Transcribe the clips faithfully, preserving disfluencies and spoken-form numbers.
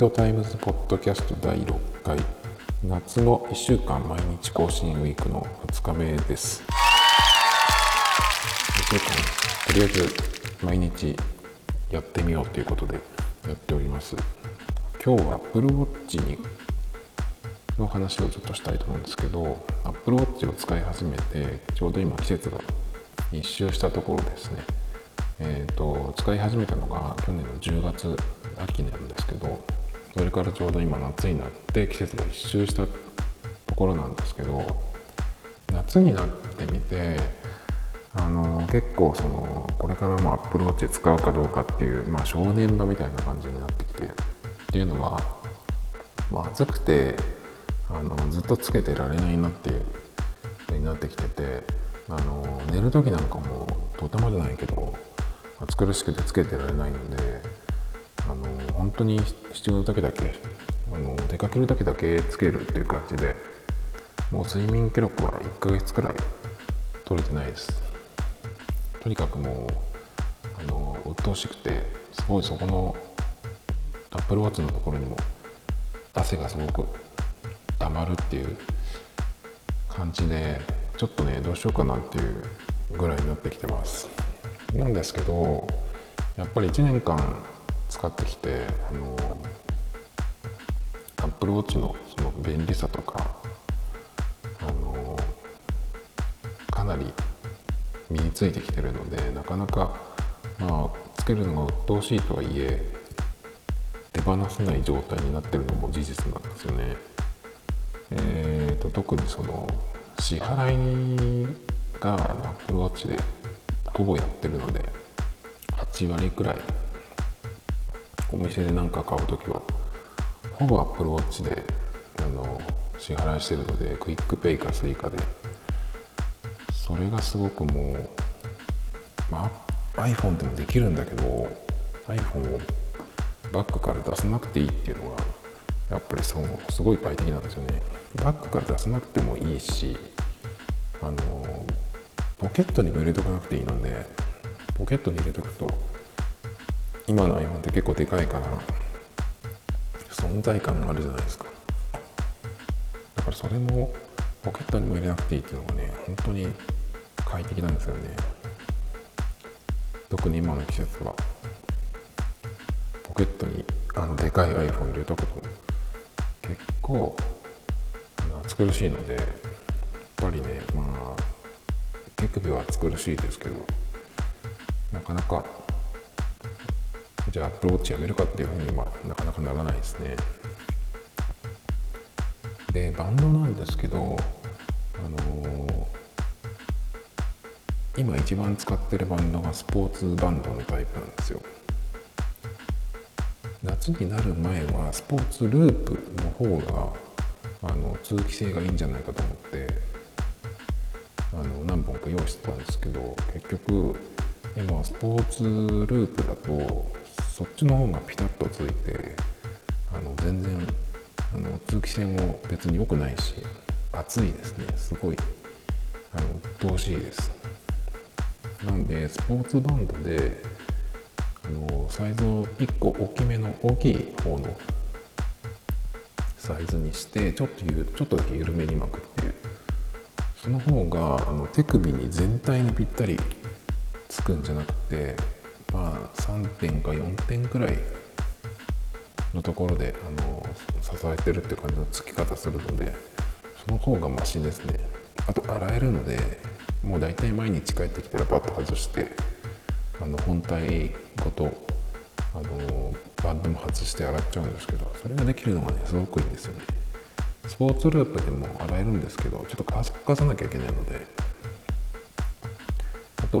ドタイムズポッドキャストだいろっかい、夏のいっしゅうかん毎日更新ウィークのふつかめです。いっしゅうかんとりあえず毎日やってみようということでやっております。今日は Apple Watch の話をちょっとしたいと思うんですけど、 Apple Watch を使い始めてちょうど今季節が一周したところですね。えーと、使い始めたのが去年のじゅうがつ、秋なんですけど、それからちょうど今夏になって季節が一周したところなんですけど、夏になってみてあの結構そのこれからも Apple Watch 使うかどうかっていう、まあ、正念場みたいな感じになってきて、っていうのは、まあ、暑くてあのずっとつけてられないなっていうになってきてて、あの寝る時なんかもとてもじゃないけど暑苦しくてつけてられないので、あの本当に必要な時だけ、あの出かける時だけつけるっていう感じで、もう睡眠記録はいっかげつくらい取れてないです。とにかくもうあの鬱陶しくて、すごいそこのアップルウォッチのところにも汗がすごく溜まるっていう感じで、ちょっとねどうしようかなっていうぐらいになってきてます。なんですけど、やっぱりいちねんかん使ってきて、あのアップルウォッチのその便利さとか、あのかなり身についてきてるので、なかなか、まあ、つけるのが鬱陶しいとはいえ手放せない状態になってるのも事実なんですよね。えーと、特にその支払いがアップルウォッチでほぼやってるので、はちわりくらいお店で何か買うときはほぼ Apple Watch であの支払いしてるので、クイックペイかスイカで、それがすごくもう、まあ、iPhone でもできるんだけど iPhone をバッグから出さなくていいっていうのがやっぱりそうすごい快適なんですよね。バッグから出さなくてもいいし、あのポケットにも入れとかなくていいので、ポケットに入れとくと、今の iPhone って結構でかいから存在感があるじゃないですか。だからそれもポケットにも入れなくていいっていうのがね、本当に快適なんですよね。特に今の季節はポケットにあのでかい iPhone 入れとくと結構暑苦しいので、やっぱりね、まあ手首は暑苦しいですけど、なかなかじゃあアプローチやめるかっていうふうにはなかなかならないですね。で、バンドなんですけど、あのー、今一番使ってるバンドがスポーツバンドのタイプなんですよ。夏になる前はスポーツループの方があの通気性がいいんじゃないかと思ってあの何本か用意してたんですけど、結局今スポーツループだとそっちの方がピタッとついて、あの全然あの通気性も別に良くないし、暑いですね。すごいあの鬱陶しいです。なんでスポーツバンドであのサイズをいっこ大きめの大きい方のサイズにして、ちょっとゆちょっとだけ緩めに巻くっていう、その方があの手首に全体にぴったりつくんじゃなくて、まあ、さんてんかよんてんくらいのところであの支えてるって感じのつき方するので、その方がマシですね。あと洗えるので、もうだいたい毎日帰ってきたらパッと外してあの本体ごとあのバンドも外して洗っちゃうんですけど、それができるのがねすごくいいんですよね。スポーツループでも洗えるんですけど、ちょっと乾かさなきゃいけないので、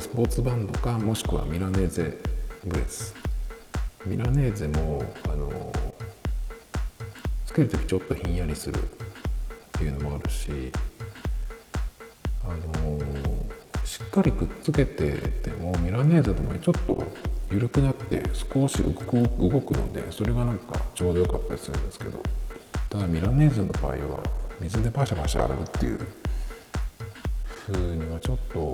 スポーツバンドか、もしくはミラネーゼブレス。ミラネーゼもあのつけるときちょっとひんやりするっていうのもあるし、あのしっかりくっつけててもミラネーゼでもちょっと緩くなって少し動くので、それがなんかちょうど良かったりするんですけど、ただミラネーゼの場合は水でパシャパシャ洗うっていう風にはちょっと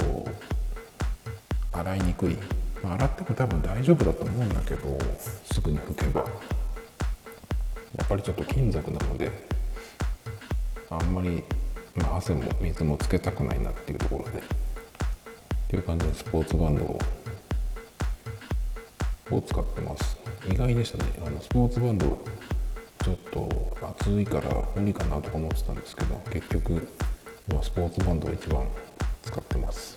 洗いにくい、まあ、洗っても多分大丈夫だと思うんだけど、すぐに拭けばやっぱりちょっと金属なのであんまり汗も水もつけたくないなっていうところでっていう感じでスポーツバンドをを使ってます。意外でしたね。あのスポーツバンドちょっと暑いから無理かなとか思ってたんですけど、結局スポーツバンドを一番使ってます。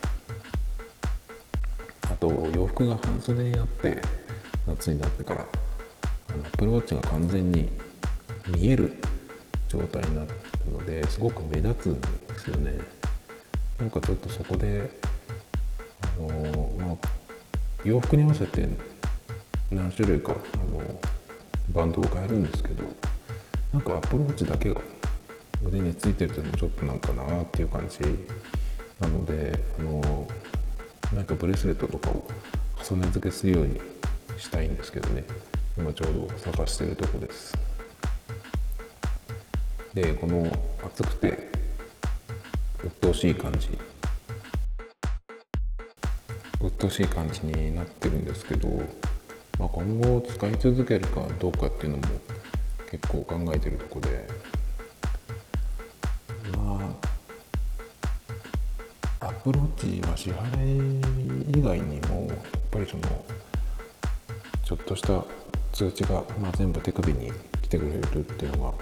あと洋服が半袖になって夏になってからあのApple Watchが完全に見える状態になってるのですごく目立つんですよね。なんかちょっとそこであの、まあ、洋服に合わせて何種類かあのバンドを変えるんですけど、なんかApple Watchだけが腕についてるというのもちょっとなんかなーっていう感じなので、あのなんかブレスレットとかを重ね付けするようにしたいんですけどね。今ちょうど探しているとこです。で、この暑くて鬱陶しい感じ鬱陶しい感じになってるんですけど、まあ、今後使い続けるかどうかっていうのも結構考えてるとこで、まあアプローチは支払い以外にもやっぱりそのちょっとした通知が、まあ、全部手首に来てくれるっていうのが、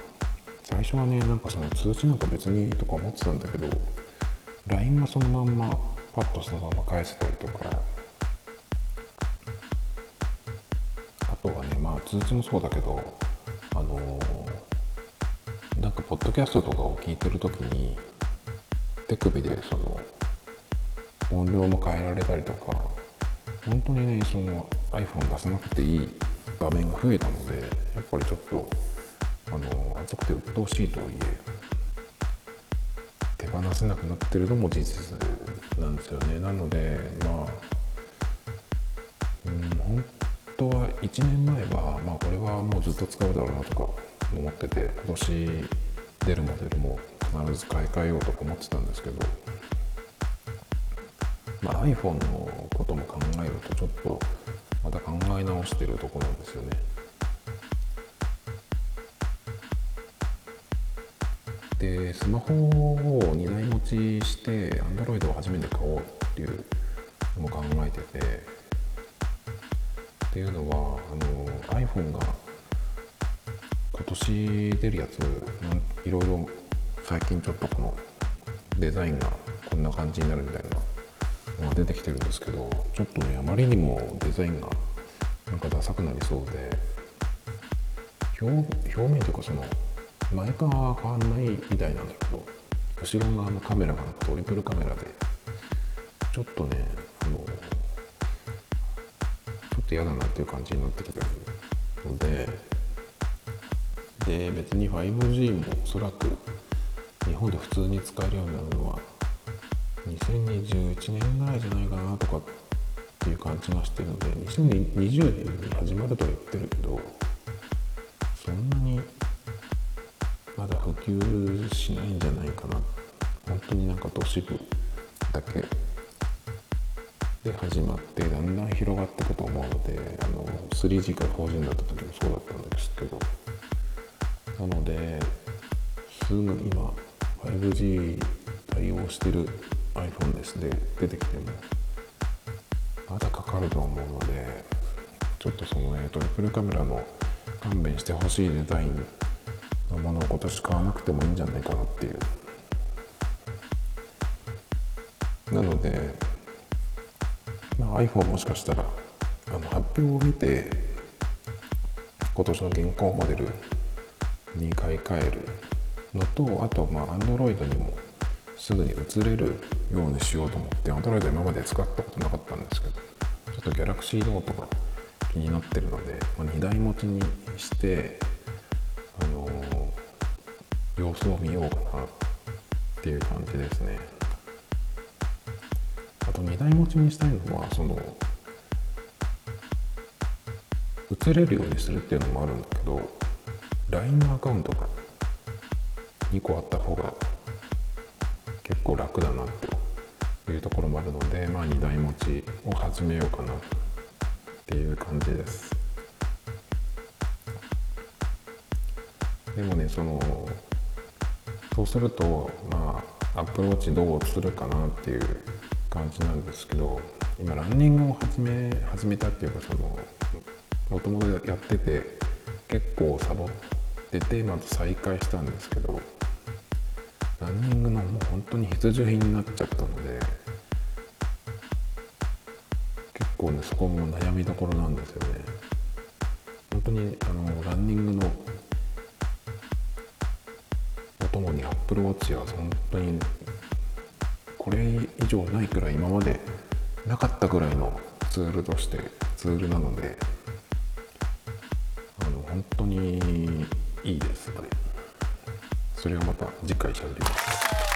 最初はねなんかその通知なんか別にとか思ってたんだけど、 ライン がそのまんまパッとそのまま返せたりとか、あとはね、まあ通知もそうだけど、あのー、なんかポッドキャストとかを聞いてるときに手首でその音量も変えられたりとか、本当にねその iPhone 出さなくていい場面が増えたので、やっぱりちょっとあのー、暑くて鬱陶しいとはいえ手放せなくなってるのも事実なんですよね。なのでまあ、うん、本当本当はいちねんまえは、まあ、これはもうずっと使うだろうなとか思ってて、今年出るモデルも必ず買い替えようとか思ってたんですけど、まあ、iPhone のことも考えるとちょっとまた考え直してるとこなんですよね。で、スマホをにだい持ちして Android を初めて買おうっていうのも考えてて、っていうのはあの iPhone が今年出るやついろいろ最近ちょっとこのデザインがこんな感じになるみたいなのが出てきてるんですけど、ちょっとねあまりにもデザインがなんかダサくなりそうで、表、表面というかその前からは変わんないみたいなんだけど、後ろ側のカメラがなんかトリプルカメラでちょっとねあの嫌だなっていう感じになってきてるので、で別に ファイブジー もおそらく日本で普通に使えるようになるのはにせんにじゅういちねんぐらいじゃないかなとかっていう感じがしてるので、にせんにじゅうねんに始まるとは言ってるけど、そんなにまだ普及しないんじゃないかな。本当になんか都市部だけで始まってだんだん広がっていくと思うので、あの スリージー から フォージー になった時もそうだったんですけど、なのですぐ今 ファイブジー 対応してる iPhone ですで出てきてもまだかかると思うので、ちょっとその、ね、トリプルカメラの勘弁してほしいデザインのものを今年買わなくてもいいんじゃないかなっていう。なのでまあ、iPhone もしかしたらあの発表を見て今年の現行モデルに買い替えるのと、あとまあ Android にもすぐに移れるようにしようと思って、 Android 今まで使ったことなかったんですけど、ちょっと Galaxy Note が気になってるので、まあ、にだい持ちにして、あのー、様子を見ようかなっていう感じですね。あとにだい持ちにしたいのはその映れるようにするっていうのもあるんだけど、 ライン のアカウントがにこあった方が結構楽だなというところもあるので、まあ、にだい持ちを始めようかなっていう感じです。でもね、そのそうすると、まあ、アップルウォッチどうするかなっていう感じなんですけど、今ランニングを始め始めたっていうか、そのもともとやってて結構サボってて、まず再開したんですけど、ランニングのもう本当に必需品になっちゃったので、結構ねそこも悩みどころなんですよね。本当にあのランニングのお供に Apple Watch は本当にこれ以上ないくらい、今までなかったくらいのツールとしてツールなので、あの本当にいいですね。それはまた次回しゃべります。